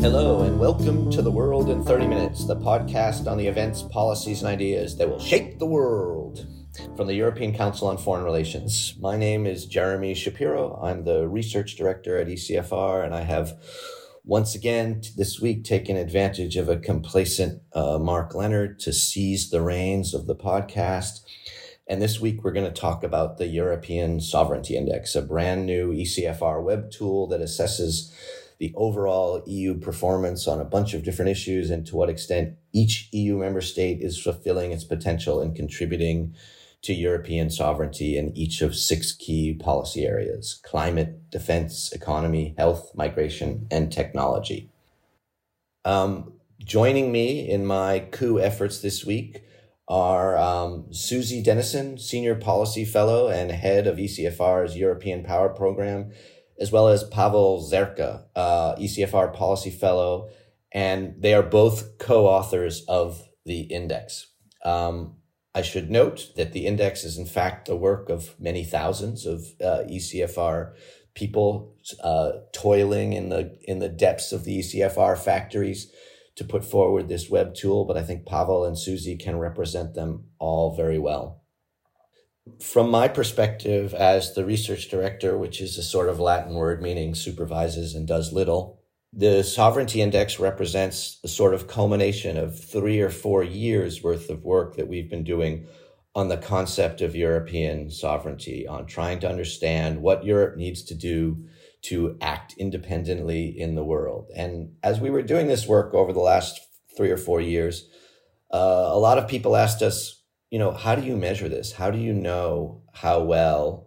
Hello, and welcome to The World in 30 Minutes, the podcast on the events, policies, and ideas that will shape the world from the European Council on Foreign Relations. My name is Jeremy Shapiro. I'm the research director at ECFR, and I have once again this week taken advantage of a complacent Mark Leonard to seize the reins of the podcast. And this week, we're going to talk about the European Sovereignty Index, a brand new ECFR web tool that assesses the overall EU performance on a bunch of different issues and to what extent each EU member state is fulfilling its potential and contributing to European sovereignty in each of six key policy areas: climate, defense, economy, health, migration, and technology. Joining me in my coup efforts this week are Susie Dennison, Senior Policy Fellow and Head of ECFR's European Power Program, as well as Pavel Zerka, ECFR Policy Fellow, and they are both co-authors of the index. I should note that the index is, in fact, the work of many thousands of ECFR people toiling in the depths of the ECFR factories to put forward this web tool, but I think Pavel and Susie can represent them all very well. From my perspective as the research director, which is a sort of Latin word meaning supervises and does little, the Sovereignty Index represents a sort of culmination of 3 or 4 years worth of work that we've been doing on the concept of European sovereignty, on trying to understand what Europe needs to do to act independently in the world. And as we were doing this work over the last 3 or 4 years, a lot of people asked us, how do you measure this? How do you know how well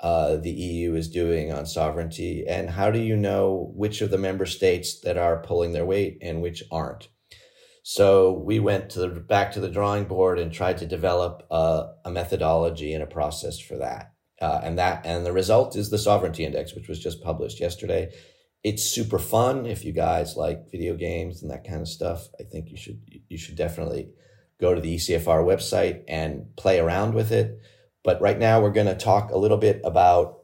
the EU is doing on sovereignty? And how do you know which of the member states that are pulling their weight and which aren't? So we went back to the drawing board and tried to develop a methodology and a process for that. And the result is the Sovereignty Index, which was just published yesterday. It's super fun. If you guys like video games and that kind of stuff, I think you should definitely go to the ECFR website and play around with it. But right now we're going to talk a little bit about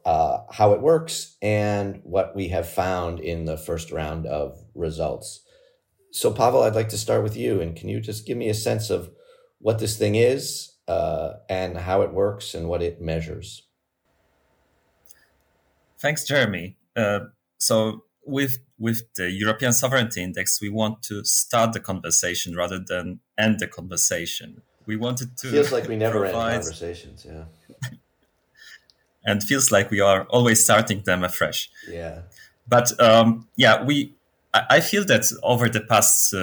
how it works and what we have found in the first round of results. So Pavel, I'd like to start with you. And can you just give me a sense of what this thing is and how it works and what it measures? Thanks, Jeremy. So with the European Sovereignty Index, we want to start the conversation rather than end the conversation. We wanted to feels like we never end conversations, yeah. And feels like we are always starting them afresh. Yeah. But I feel that over the past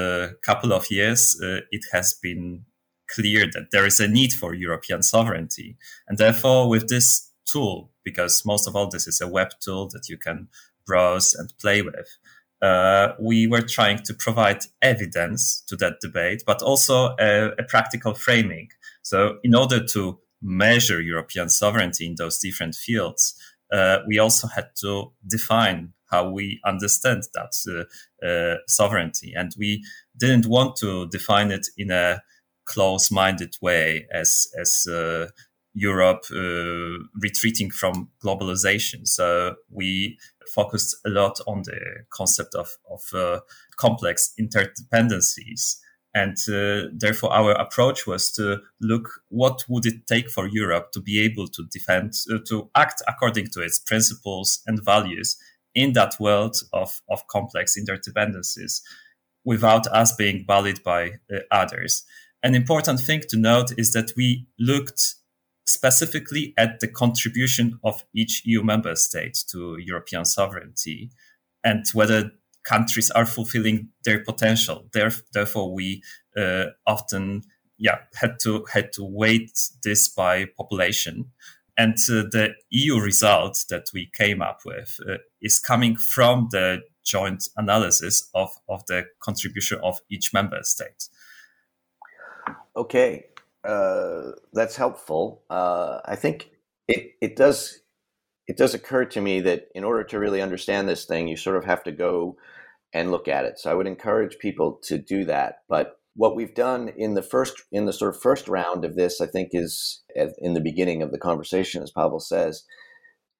couple of years, it has been clear that there is a need for European sovereignty, and therefore with this tool, because most of all, this is a web tool that you can browse and play with. We were trying to provide evidence to that debate, but also a practical framing. So in order to measure European sovereignty in those different fields, we also had to define how we understand that sovereignty. And we didn't want to define it in a close-minded way as Europe retreating from globalization. So we focused a lot on the concept of complex interdependencies. And therefore, our approach was to look what would it take for Europe to be able to defend, to act according to its principles and values in that world of complex interdependencies without us being bullied by others. An important thing to note is that we looked specifically at the contribution of each EU member state to European sovereignty and whether countries are fulfilling their potential. Therefore, we often had to weight this by population. And the EU result that we came up with is coming from the joint analysis of the contribution of each member state. Okay. That's helpful. I think it does occur to me that in order to really understand this thing, you sort of have to go and look at it. So I would encourage people to do that. But what we've done in the first round of this, I think, is in the beginning of the conversation, as Pavel says,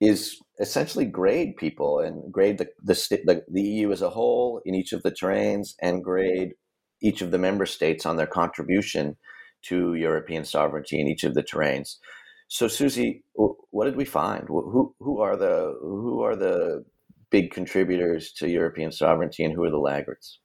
is essentially grade people and grade the EU as a whole in each of the terrains, and grade each of the member states on their contribution to European sovereignty in each of the terrains. So, Susie, what did we find? Who are the big contributors to European sovereignty, and who are the laggards?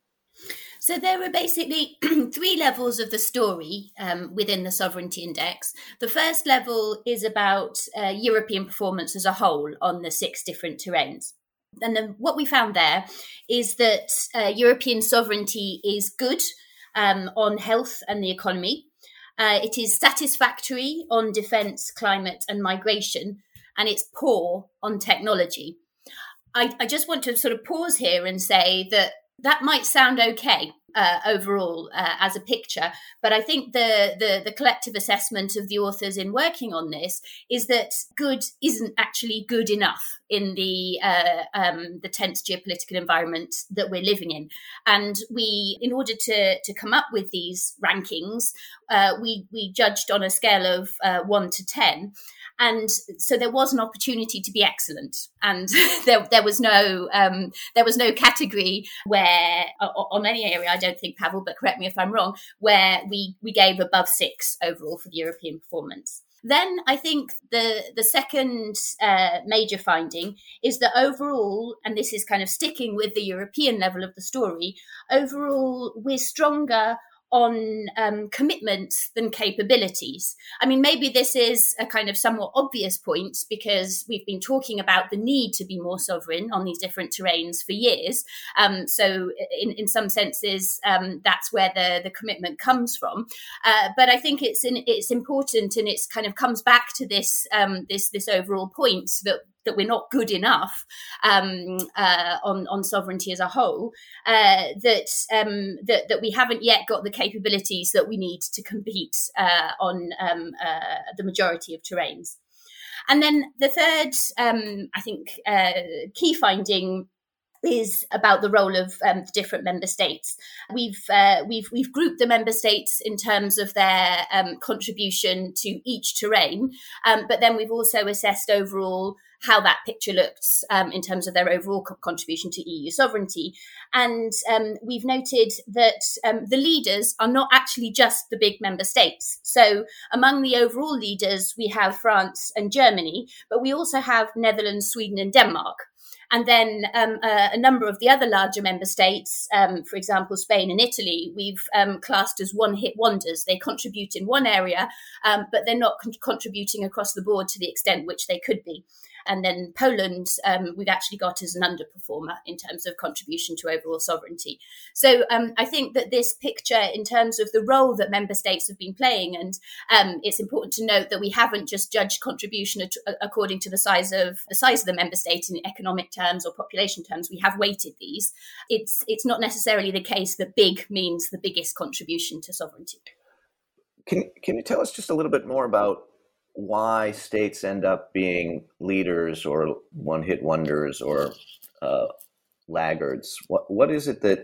So there were basically three levels of the story within the Sovereignty Index. The first level is about European performance as a whole on the 6 different terrains. And then what we found there is that European sovereignty is good on health and the economy. It is satisfactory on defence, climate and migration, and it's poor on technology. I just want to sort of pause here and say that might sound okay overall as a picture, but I think the collective assessment of the authors in working on this is that good isn't actually good enough in the tense geopolitical environment that we're living in. And we, in order to come up with these rankings, we judged on a scale of 1 to 10. And so there was an opportunity to be excellent, and there was no category where, on any area, I don't think, Pavel, but correct me if I'm wrong, where we gave above 6 overall for the European performance. Then I think the second major finding is that overall, and this is kind of sticking with the European level of the story, overall we're stronger on commitments than capabilities. I mean, maybe this is a kind of somewhat obvious point because we've been talking about the need to be more sovereign on these different terrains for years. So in some senses, that's where the commitment comes from. But I think it's important, and it's kind of comes back to this this overall point that we're not good enough on sovereignty as a whole, that we haven't yet got the capabilities that we need to compete on the majority of terrains. And then the third, I think, key finding is about the role of the different member states. We've grouped the member states in terms of their contribution to each terrain, but then we've also assessed overall how that picture looks in terms of their overall contribution to EU sovereignty. And we've noted that the leaders are not actually just the big member states. So among the overall leaders, we have France and Germany, but we also have Netherlands, Sweden and Denmark. And then a number of the other larger member states, for example, Spain and Italy, we've classed as one-hit wonders. They contribute in one area, but they're not contributing across the board to the extent which they could be. And then Poland, we've actually got as an underperformer in terms of contribution to overall sovereignty. So I think that this picture, in terms of the role that member states have been playing, and it's important to note that we haven't just judged contribution according to the size of the member state in economic terms or population terms. We have weighted these. It's not necessarily the case that big means the biggest contribution to sovereignty. Can you tell us just a little bit more about why states end up being leaders or one-hit wonders or laggards? What is it that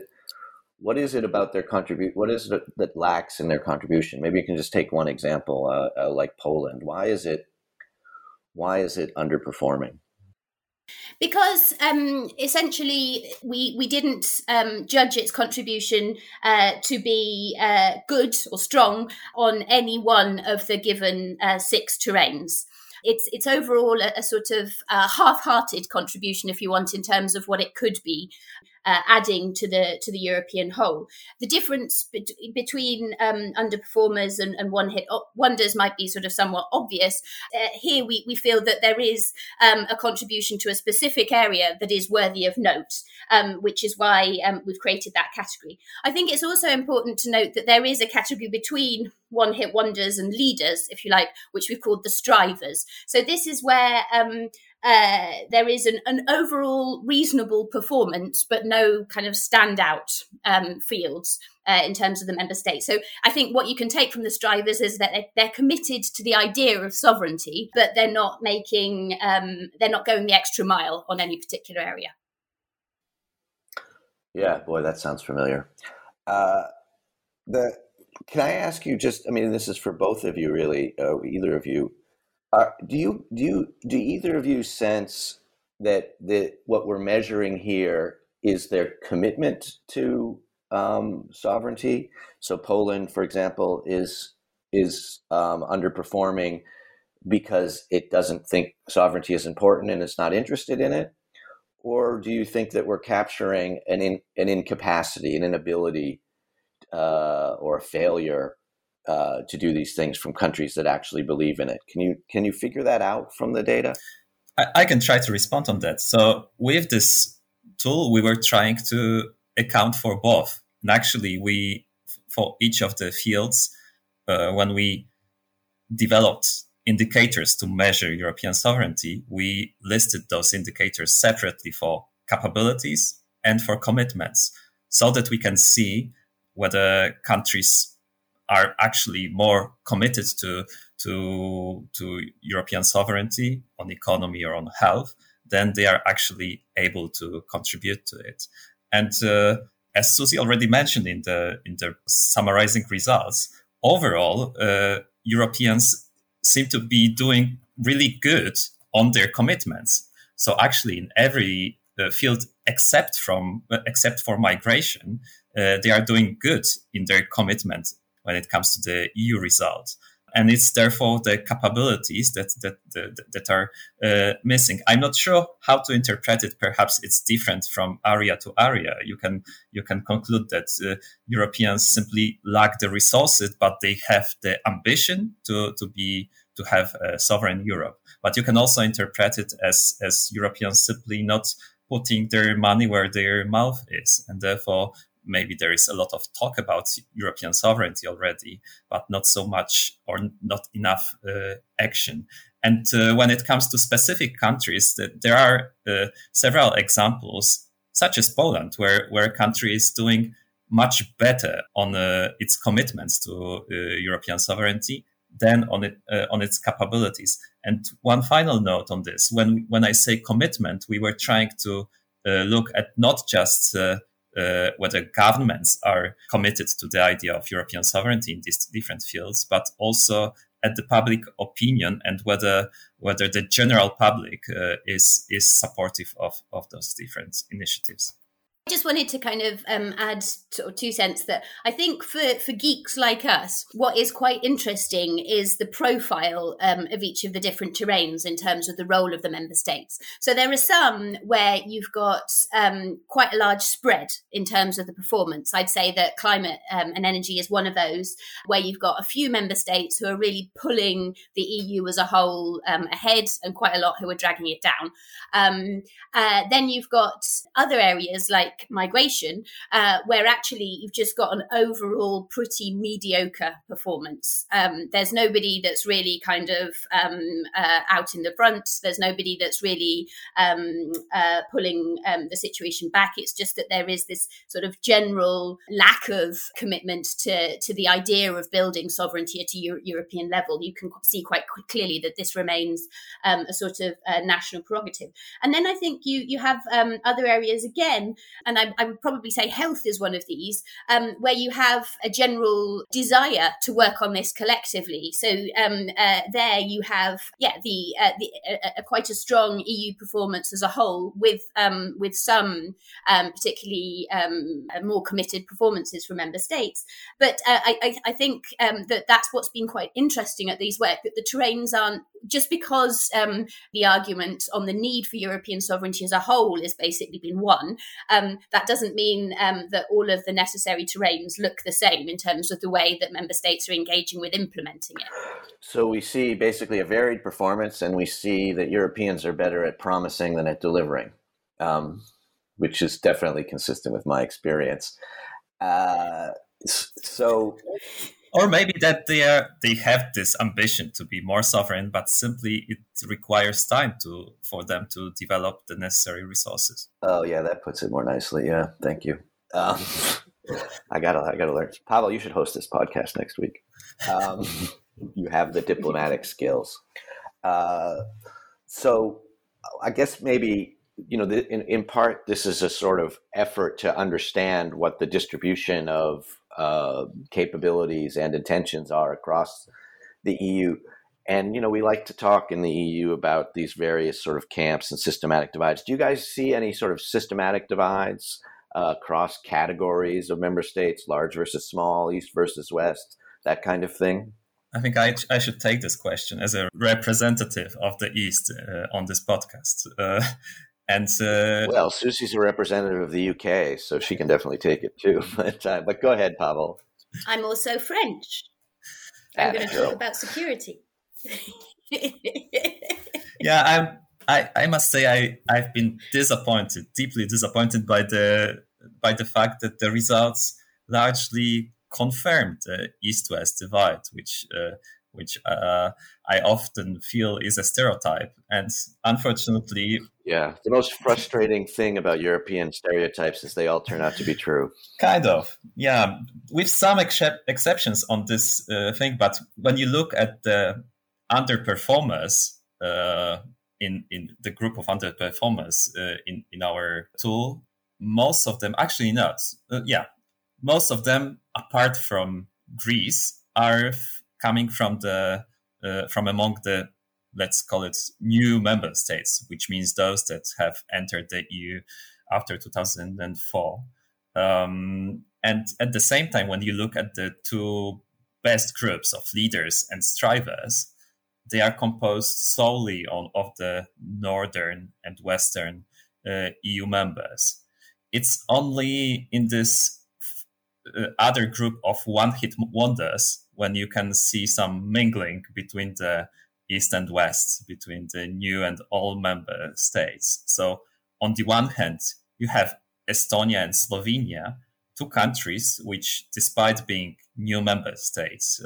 lacks in their contribution? Maybe you can just take one example, like Poland. Why is it underperforming? Because essentially we didn't judge its contribution to be good or strong on any one of the given 6 terrains. It's overall a sort of half-hearted contribution, if you want, in terms of what it could be, adding to the European whole. The difference between underperformers and one-hit wonders might be sort of somewhat obvious. Here we feel that there is a contribution to a specific area that is worthy of note, which is why we've created that category. I think it's also important to note that there is a category between one-hit wonders and leaders, if you like, which we've called the strivers. So this is where there is an overall reasonable performance, but no kind of standout fields in terms of the member states. So I think what you can take from the strivers is that they're committed to the idea of sovereignty, but they're not going the extra mile on any particular area. Yeah, boy, that sounds familiar. Can I ask you just, I mean, this is for both of you, really, either of you. Do either of you sense that what we're measuring here is their commitment to sovereignty? So Poland, for example, is underperforming because it doesn't think sovereignty is important and it's not interested in it? Or do you think that we're capturing an incapacity, an inability, or a failure to do these things from countries that actually believe in it? Can you figure that out from the data? I can try to respond on that. So with this tool, we were trying to account for both. And actually, for each of the fields, when we developed indicators to measure European sovereignty, we listed those indicators separately for capabilities and for commitments so that we can see whether countries are actually more committed to European sovereignty on economy or on health than they are actually able to contribute to it. And as Susie already mentioned in the summarizing results, overall, Europeans seem to be doing really good on their commitments. So actually, in every field except for migration, they are doing good in their commitment when it comes to the EU result. And it's therefore the capabilities that are missing. I'm not sure how to interpret it. Perhaps it's different from area to area. You can conclude that Europeans simply lack the resources, but they have the ambition to have a sovereign Europe. But you can also interpret it as Europeans simply not putting their money where their mouth is, and therefore maybe there is a lot of talk about European sovereignty already, but not so much or not enough action. And when it comes to specific countries, there are several examples, such as Poland, where a country is doing much better on its commitments to European sovereignty than on its capabilities. And one final note on this: when I say commitment, we were trying to look at not just whether governments are committed to the idea of European sovereignty in these different fields, but also at the public opinion and whether the general public is supportive of those different initiatives. I just wanted to kind of add sort of 2 cents that I think for geeks like us, what is quite interesting is the profile of each of the different terrains in terms of the role of the member states. So there are some where you've got quite a large spread in terms of the performance. I'd say that climate and energy is one of those where you've got a few member states who are really pulling the EU as a whole ahead and quite a lot who are dragging it down. Then you've got other areas like migration, where actually you've just got an overall pretty mediocre performance. There's nobody that's really kind of out in the front. There's nobody that's really pulling the situation back. It's just that there is this sort of general lack of commitment to the idea of building sovereignty at a European level. You can see quite clearly that this remains a sort of national prerogative. And then I think you have other areas again. And I would probably say health is one of these, where you have a general desire to work on this collectively. So there you have, quite a strong EU performance as a whole, with some particularly more committed performances from member states. But I think that's what's been quite interesting at these work, that the terrains aren't just because the argument on the need for European sovereignty as a whole has basically been won. That doesn't mean that all of the necessary terrains look the same in terms of the way that member states are engaging with implementing it. So we see basically a varied performance, and we see that Europeans are better at promising than at delivering, which is definitely consistent with my experience. Or maybe that they have this ambition to be more sovereign, but simply it requires time for them to develop the necessary resources. Oh yeah, that puts it more nicely. Yeah, thank you. I gotta learn. Pavel, you should host this podcast next week. You have the diplomatic skills. So I guess maybe, you know, in part, this is a sort of effort to understand what the distribution of capabilities and intentions are across the EU. And, you know, we like to talk in the EU about these various sort of camps and systematic divides. Do you guys see any sort of systematic divides across categories of member states, large versus small, east versus west, that kind of thing? I think I should take this question as a representative of the East on this podcast. Well, Susie's a representative of the UK, so she can definitely take it too. But go ahead, Pavel. I'm also French. I'm going to talk about security. Yeah, I must say I've been disappointed, deeply disappointed by the fact that the results largely confirmed the East-West divide, which I often feel is a stereotype. And unfortunately... Yeah, the most frustrating thing about European stereotypes is they all turn out to be true. Kind of, yeah. With some exceptions on this thing, but when you look at the underperformers in the group of underperformers in our tool, most of them, actually not. Most of them, apart from Greece, are coming from among the, let's call it, new member states, which means those that have entered the EU after 2004. And at the same time, when you look at the two best groups of leaders and strivers, they are composed solely of the northern and western EU members. It's only in this other group of one-hit wonders when you can see some mingling between the East and West, between the new and old member states. So on the one hand, you have Estonia and Slovenia, two countries which, despite being new member states,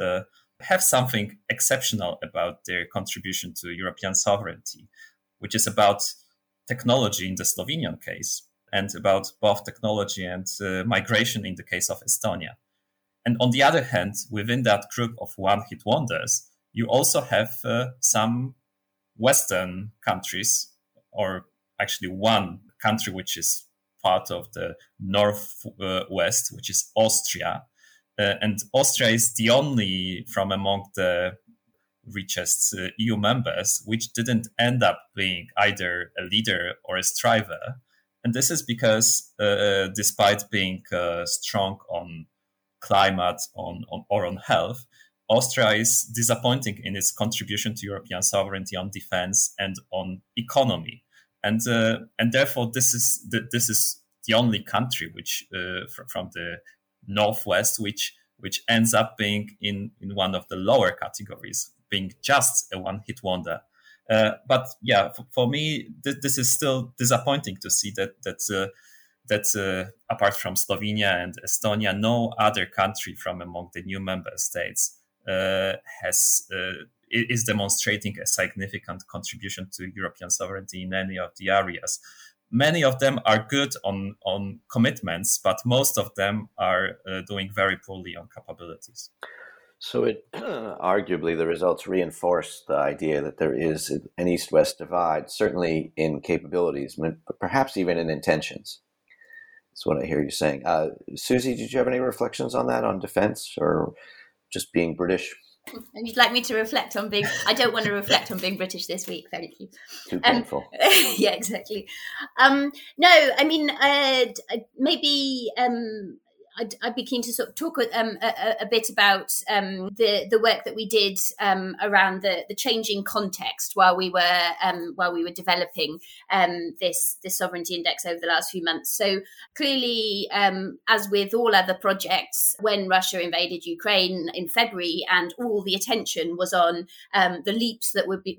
have something exceptional about their contribution to European sovereignty, which is about technology in the Slovenian case, and about both technology and migration in the case of Estonia. And on the other hand, within that group of one-hit wonders, you also have some Western countries, or actually one country which is part of the Northwest, which is Austria. And Austria is the only from among the richest EU members which didn't end up being either a leader or a striver. And this is because despite being strong on climate or on health, Austria is disappointing in its contribution to European sovereignty on defense and on economy, and therefore this is the only country which from the Northwest which ends up being in one of the lower categories, being just a one-hit wonder. But yeah, for me this is still disappointing to see that apart from Slovenia and Estonia, no other country from among the new member states is demonstrating a significant contribution to European sovereignty in any of the areas. Many of them are good on commitments, but most of them are doing very poorly on capabilities. So arguably the results reinforce the idea that there is an East-West divide, certainly in capabilities, but perhaps even in intentions. That's what I hear you saying. Susie, did you have any reflections on that, on defense or just being British? And you'd like me to reflect on being... I don't want to reflect on being British this week, thank you. Too painful. Yeah, exactly. I'd be keen to sort of talk a bit about the work that we did around the changing context while we were developing this sovereignty index over the last few months. So clearly, as with all other projects, when Russia invaded Ukraine in February, and all the attention was on the leaps that would be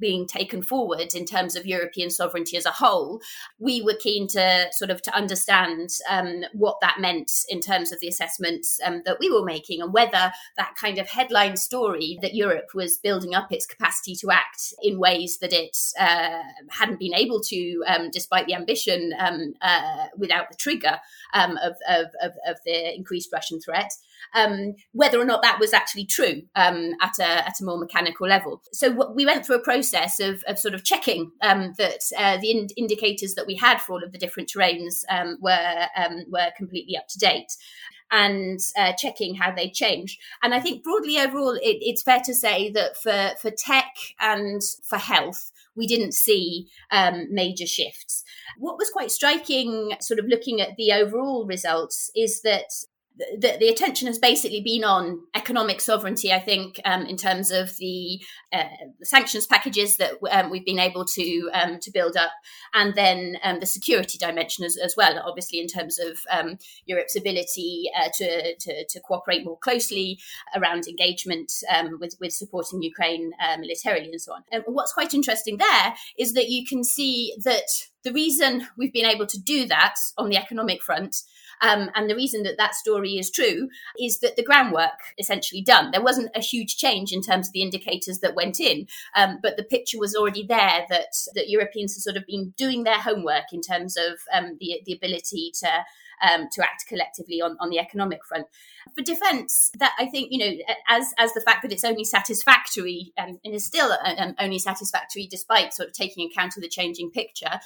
being taken forward in terms of European sovereignty as a whole, we were keen to understand what that meant in terms of the assessments that we were making, and whether that kind of headline story that Europe was building up its capacity to act in ways that it hadn't been able to, despite the ambition, without the trigger of the increased Russian threat, whether or not that was actually true at a more mechanical level. So we went through a process of sort of checking that the indicators that we had for all of the different terrains were completely up to date, and checking how they changed. And I think broadly overall, it's fair to say that for tech and for health, we didn't see major shifts. What was quite striking, sort of looking at the overall results, is that the attention has basically been on economic sovereignty, I think, in terms of the sanctions packages that we've been able to build up, and then the security dimension as well, obviously, in terms of Europe's ability to cooperate more closely around engagement with supporting Ukraine militarily and so on. And what's quite interesting there is that you can see that the reason we've been able to do that on the economic front, and the reason that story is true, is that the groundwork essentially done. There wasn't a huge change in terms of the indicators that went in, but the picture was already there that Europeans have sort of been doing their homework in terms of the ability to act collectively on the economic front. For defence, that I think, as the fact that it's only satisfactory and is still only satisfactory despite sort of taking account of the changing picture,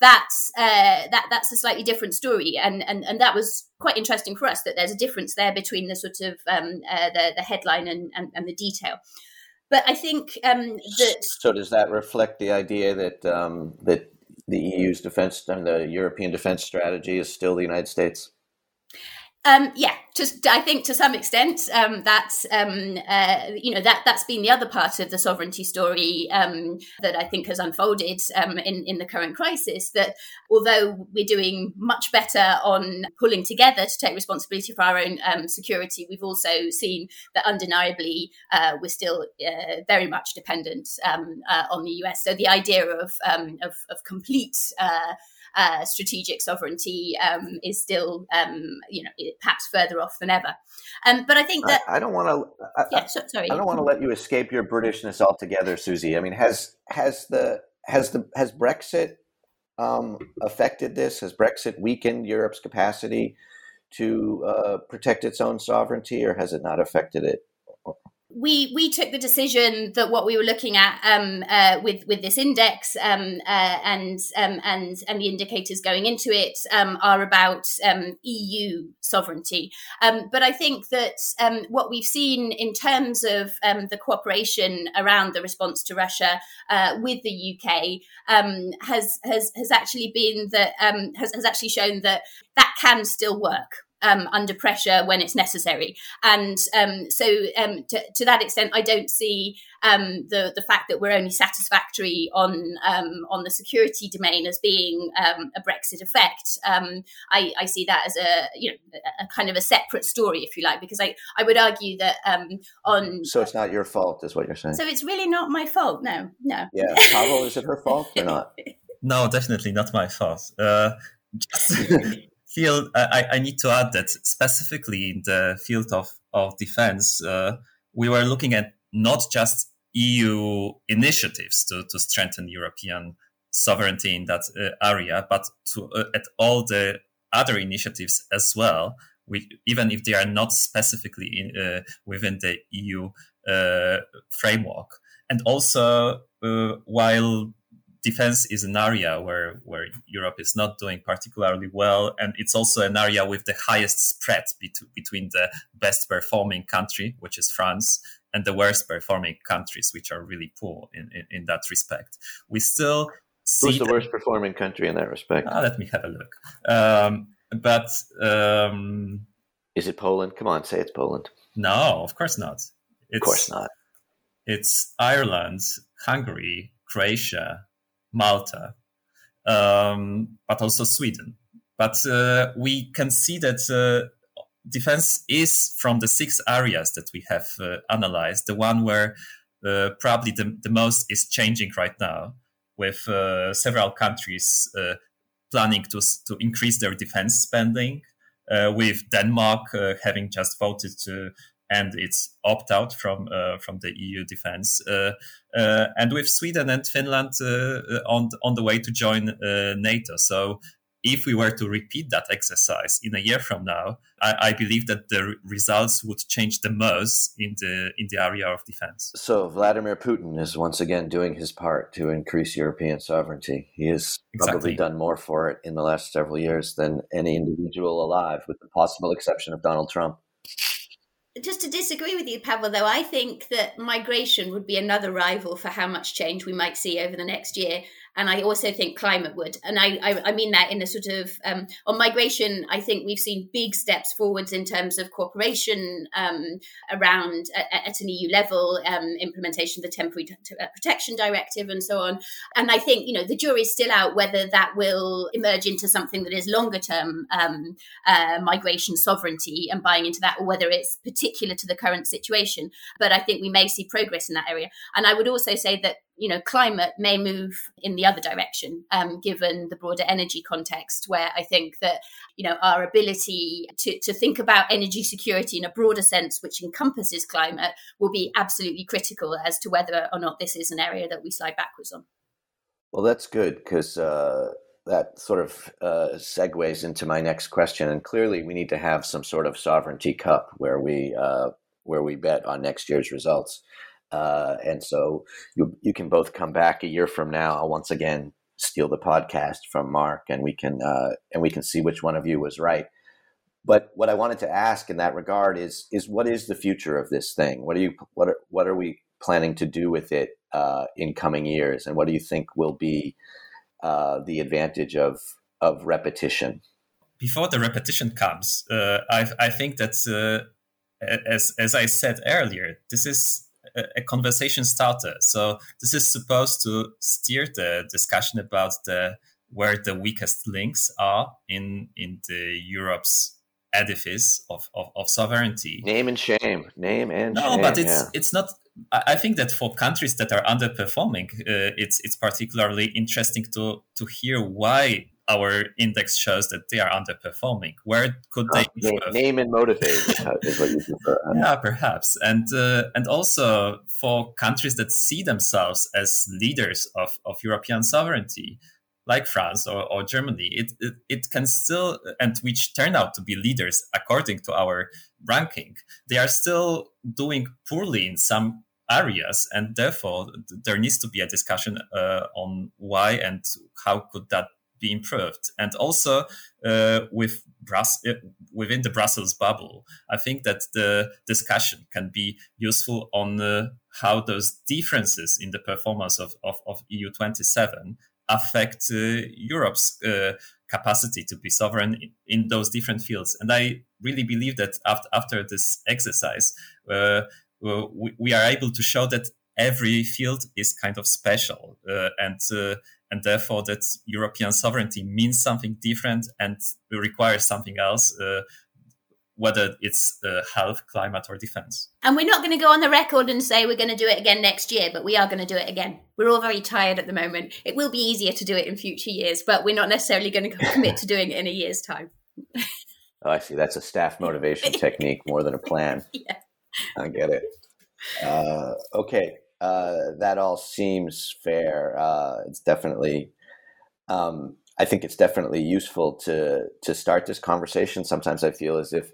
that's a slightly different story. And that was quite interesting for us, that there's a difference there between the sort of the headline and the detail. But I think that... So does that reflect the idea that the EU's defense and the European defense strategy is still the United States? I think to some extent that's been the other part of the sovereignty story that I think has unfolded in the current crisis. That although we're doing much better on pulling together to take responsibility for our own security, we've also seen that undeniably we're still very much dependent on the US. So the idea of complete strategic sovereignty is still, perhaps further off than ever. But I think that I don't want to. I don't want to let you escape your Britishness altogether, Susie. I mean, has Brexit affected this? Has Brexit weakened Europe's capacity to protect its own sovereignty, or has it not affected it? We took the decision that what we were looking at with this index and the indicators going into it are about EU sovereignty. But I think that what we've seen in terms of the cooperation around the response to Russia with the UK has actually shown that can still work. Under pressure when it's necessary. And so to that extent, I don't see the fact that we're only satisfactory on the security domain as being a Brexit effect. I see that as a kind of a separate story, if you like, because I would argue that on... So it's not your fault is what you're saying. So it's really not my fault, no. Yeah, Pavel, is it her fault or not? No, definitely not my fault. Phil, I need to add that specifically in the field of defense, we were looking at not just EU initiatives to strengthen European sovereignty in that area, but at all the other initiatives as well, even if they are not specifically within the EU framework. And also, while defense is an area where Europe is not doing particularly well, and it's also an area with the highest spread between the best performing country, which is France, and the worst performing countries, which are really poor in that respect. We still see... Who's the worst performing country in that respect? Let me have a look. Is it Poland? Come on, say it's Poland. No, of course not. It's Ireland, Hungary, Croatia, Malta, but also Sweden. But we can see that defense is, from the 6 areas that we have analyzed, the one where probably the most is changing right now, with several countries planning to increase their defense spending, with Denmark having just voted to end its opt-out from the EU defense, and with Sweden and Finland on the way to join NATO. So if we were to repeat that exercise in a year from now, I believe that the results would change the most in the area of defense. So Vladimir Putin is once again doing his part to increase European sovereignty. He has probably done more for it in the last several years than any individual alive, with the possible exception of Donald Trump. Just to disagree with you, Pavel, though, I think that migration would be another rival for how much change we might see over the next year. And I also think climate would. And I mean that in a sort of, on migration, I think we've seen big steps forwards in terms of cooperation around at an EU level, implementation of the Temporary Protection Directive and so on. And I think, the jury's still out whether that will emerge into something that is longer term migration sovereignty and buying into that, or whether it's particular to the current situation. But I think we may see progress in that area. And I would also say that climate may move in the other direction, given the broader energy context, where I think that, our ability to think about energy security in a broader sense, which encompasses climate, will be absolutely critical as to whether or not this is an area that we slide backwards on. Well, that's good, because that sort of segues into my next question. And clearly we need to have some sort of sovereignty cup where we bet on next year's results. And so you can both come back a year from now. I'll once again steal the podcast from Mark, and we can see which one of you was right. But what I wanted to ask in that regard is what is the future of this thing? What are we planning to do with it in coming years? And what do you think will be the advantage of repetition? Before the repetition comes, I think that as I said earlier, this is a conversation starter. So this is supposed to steer the discussion about where the weakest links are in the Europe's edifice of sovereignty. Name and shame. No, but it's not. I think that for countries that are underperforming, it's particularly interesting to hear why our index shows that they are underperforming. Where could they name and motivate? Is what you prefer. Yeah, perhaps. And also for countries that see themselves as leaders of European sovereignty, like France or Germany, it can still, and which turn out to be leaders according to our ranking, they are still doing poorly in some areas, and therefore there needs to be a discussion on why and how could that be improved. And also within the Brussels bubble, I think that the discussion can be useful on how those differences in the performance of EU27 affect Europe's capacity to be sovereign in those different fields. And I really believe that after this exercise, we are able to show that every field is kind of special and therefore that European sovereignty means something different and requires something else, whether it's health, climate, or defense. And we're not going to go on the record and say we're going to do it again next year, but we are going to do it again. We're all very tired at the moment. It will be easier to do it in future years, but we're not necessarily going to commit to doing it in a year's time. Oh, I see. That's a staff motivation technique more than a plan. Yeah. I get it. Okay. That all seems fair. It's definitely, I think it's definitely useful to start this conversation. Sometimes I feel as if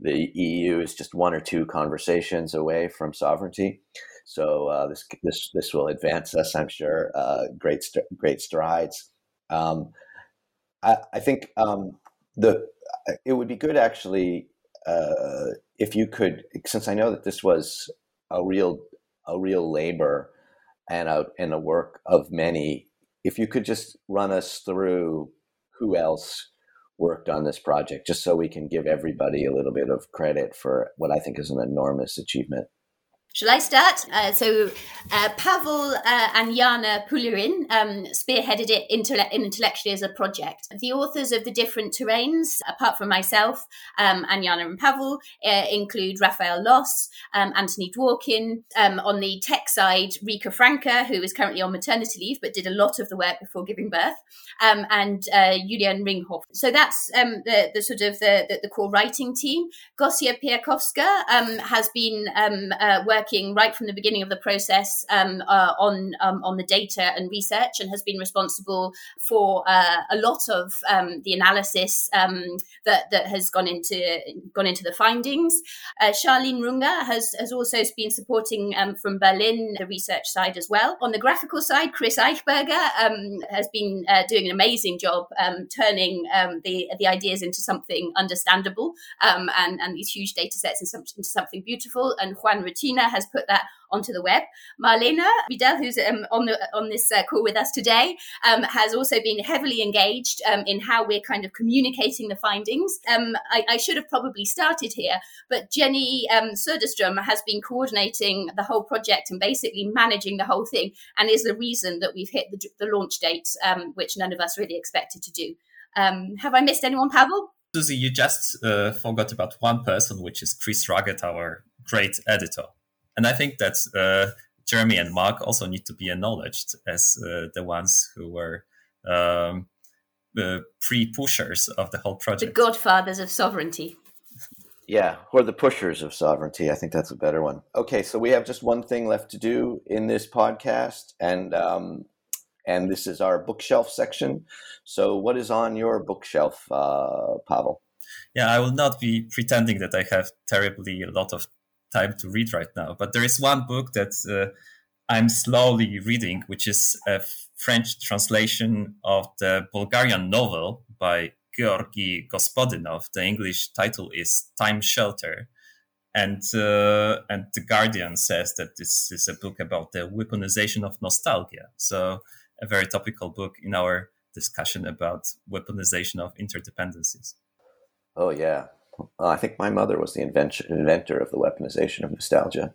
the EU is just one or two conversations away from sovereignty. So this will advance us, I'm sure. Great strides. I think it would be good actually if you could, since I know that this was a real labor and a work of many. If you could just run us through who else worked on this project, just so we can give everybody a little bit of credit for what I think is an enormous achievement. Shall I start? Pavel and Jana Pulerin spearheaded it intellectually as a project. The authors of the different terrains, apart from myself and Jana and Pavel, include Raphael Loss, Anthony Dworkin. On the tech side, Rika Franca, who is currently on maternity leave but did a lot of the work before giving birth, and Julian Ringhoff. So that's the core writing team. Gossia Piakowska has been working working right from the beginning of the process on the data and research, and has been responsible for a lot of the analysis that has gone into the findings. Charlene Runger has also been supporting from Berlin the research side as well. On the graphical side, Chris Eichberger has been doing an amazing job turning the ideas into something understandable and these huge data sets into something beautiful. And Juan Rutina has put that onto the web. Marlena Vidal, who's on this call with us today, has also been heavily engaged in how we're kind of communicating the findings. I should have probably started here, but Jenny Söderström has been coordinating the whole project and basically managing the whole thing, and is the reason that we've hit the launch date, which none of us really expected to do. Have I missed anyone, Pavel? Susie, you just forgot about one person, which is Chris Ruggett, our great editor. And I think that Jeremy and Mark also need to be acknowledged as the ones who were the pre-pushers of the whole project. The godfathers of sovereignty. Yeah, or the pushers of sovereignty. I think that's a better one. Okay, so we have just one thing left to do in this podcast, and this is our bookshelf section. So what is on your bookshelf, Pavel? Yeah, I will not be pretending that I have terribly a lot of time to read right now, but there is one book that I'm slowly reading, which is a French translation of the Bulgarian novel by Georgi Gospodinov. The English title is Time Shelter, and The Guardian says that this is a book about the weaponization of nostalgia. So a very topical book in our discussion about weaponization of interdependencies. Oh, yeah. I think my mother was the inventor of the weaponization of nostalgia.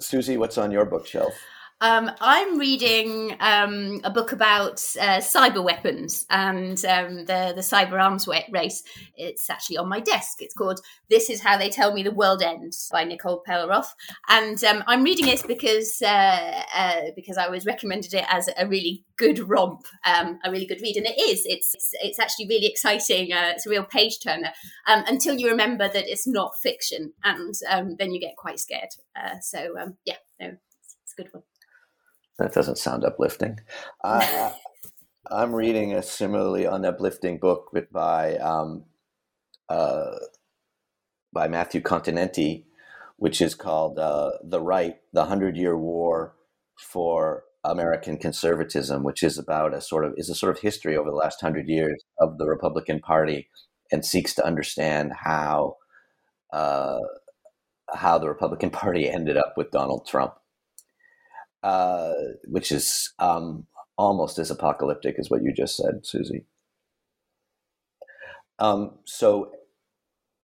Susie, what's on your bookshelf? I'm reading a book about cyber weapons and the cyber arms race. It's actually on my desk. It's called This Is How They Tell Me the World Ends by Nicole Perlroth. And I'm reading it because I was recommended it as a really good romp, a really good read. And it is. It's actually really exciting. It's a real page turner until you remember that it's not fiction. And then you get quite scared. It's a good one. That doesn't sound uplifting. I'm reading a similarly unuplifting book by Matthew Continetti, which is called The Right, The 100-Year War for American Conservatism, which is about a sort of history over the last 100 years of the Republican Party, and seeks to understand how the Republican Party ended up with Donald Trump. Which is almost as apocalyptic as what you just said, Susie. So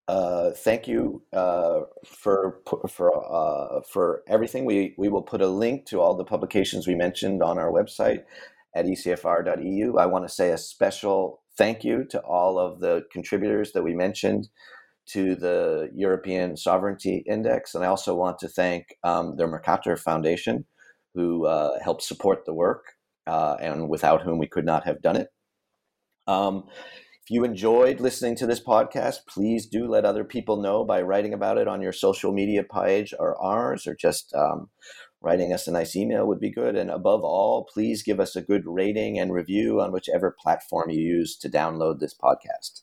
thank you for everything. We will put a link to all the publications we mentioned on our website at ecfr.eu. I want to say a special thank you to all of the contributors that we mentioned to the European Sovereignty Index. And I also want to thank the Mercator Foundation, who helped support the work and without whom we could not have done it. If you enjoyed listening to this podcast, please do let other people know by writing about it on your social media page or ours, or just writing us a nice email would be good. And above all, please give us a good rating and review on whichever platform you use to download this podcast.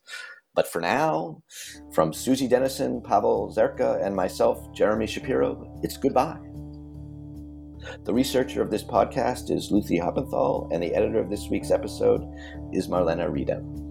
But for now, from Susie Dennison, Pavel Zerka, and myself, Jeremy Shapiro, it's goodbye. The researcher of this podcast is Lucy Hopenthal, and the editor of this week's episode is Marlena Vidal.